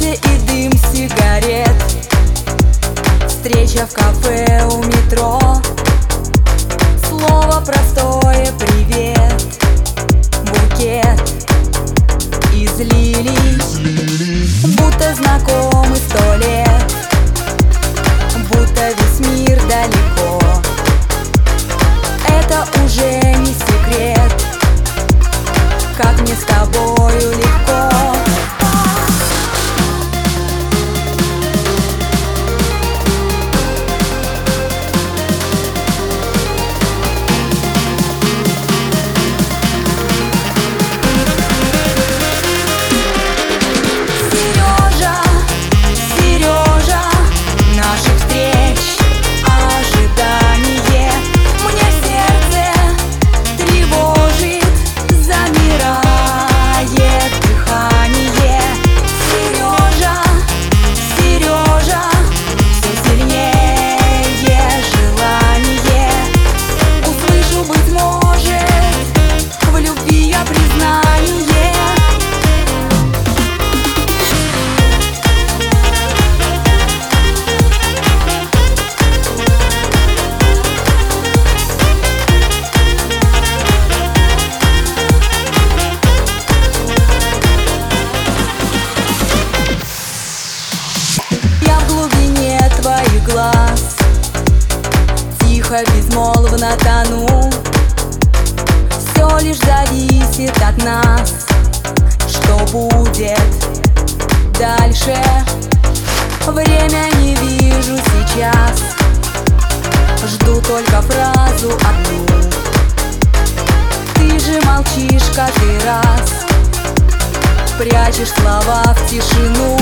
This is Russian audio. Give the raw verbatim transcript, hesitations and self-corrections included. кофе и дым сигарет, встреча в кафе у метро, слово простое привет, букет из лилий, будто знакомы сто лет, будто весь мир далеко. Это уже не секрет, как мне с тобою легко. Тихо, безмолвно тону. Все лишь зависит от нас, что будет дальше. Время не вижу сейчас, жду только фразу одну. Ты же молчишь каждый раз, прячешь слова в тишину.